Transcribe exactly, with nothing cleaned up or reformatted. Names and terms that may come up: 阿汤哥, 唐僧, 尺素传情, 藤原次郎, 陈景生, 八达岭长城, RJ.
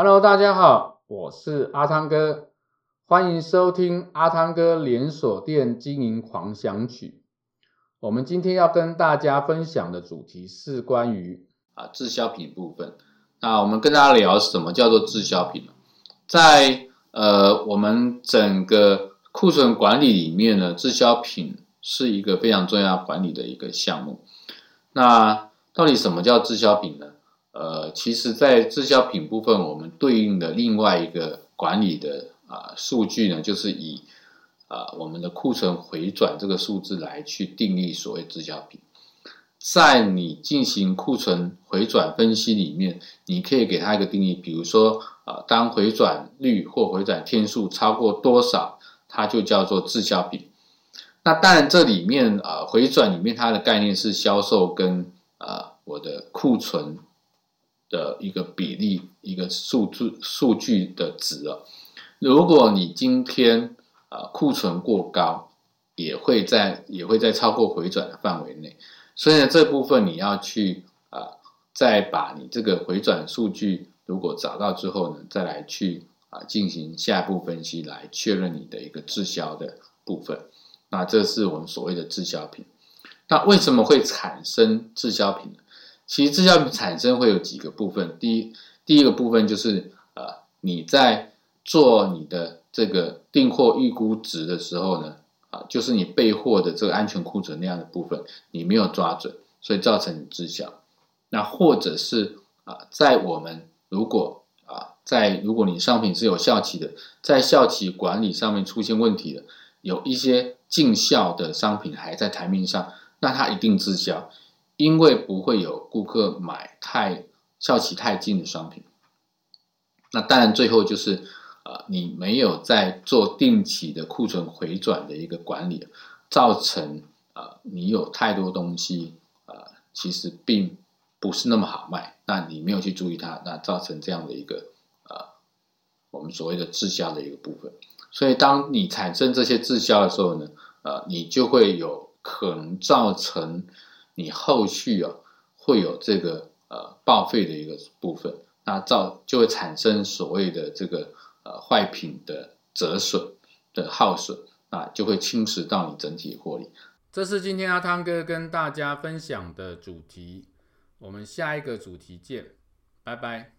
Hello， 大家好，我是阿汤哥，欢迎收听阿汤哥连锁店经营狂想曲。我们今天要跟大家分享的主题是关于啊滞销品部分。那我们跟大家聊什么叫做滞销品呢？在呃我们整个库存管理里面呢，滞销品是一个非常重要管理的一个项目。那到底什么叫滞销品呢？呃，其实在滞销品部分，我们对应的另外一个管理的啊、呃、数据呢，就是以啊、呃、我们的库存回转这个数字来去定义所谓滞销品。在你进行库存回转分析里面，你可以给它一个定义，比如说啊、呃，当回转率或回转天数超过多少，它就叫做滞销品。那当然，这里面啊、呃、回转里面它的概念是销售跟啊、呃、我的库存的一个比例，一个数据数据的值了。如果你今天啊、呃、库存过高，也会在也会在超过回转的范围内，所以呢这部分你要去啊、呃、再把你这个回转数据如果找到之后呢，再来去啊、呃、进行下一步分析，来确认你的一个滞销的部分。那这是我们所谓的滞销品。那为什么会产生滞销品呢？其实滞销品产生会有几个部分，第一第一个部分就是呃你在做你的这个订货预估值的时候呢，啊、呃、就是你备货的这个安全库存量的部分你没有抓准，所以造成你滞销。那或者是啊、呃、在我们如果啊、呃、在如果你商品是有效期的，在效期管理上面出现问题的，有一些进效的商品还在台面上，那它一定滞销。因为不会有顾客买太效期太近的商品。那当然最后就是呃，你没有在做定期的库存回转的一个管理，造成呃你有太多东西呃其实并不是那么好卖，那你没有去注意它，那造成这样的一个呃我们所谓的滞销的一个部分。所以当你产生这些滞销的时候呢，呃你就会有可能造成你后续啊会有这个呃报废的一个部分，那造就会产生所谓的这个呃坏品的折损的耗损，那就会侵蚀到你整体获利。这是今天阿汤哥跟大家分享的主题，我们下一个主题见，拜拜。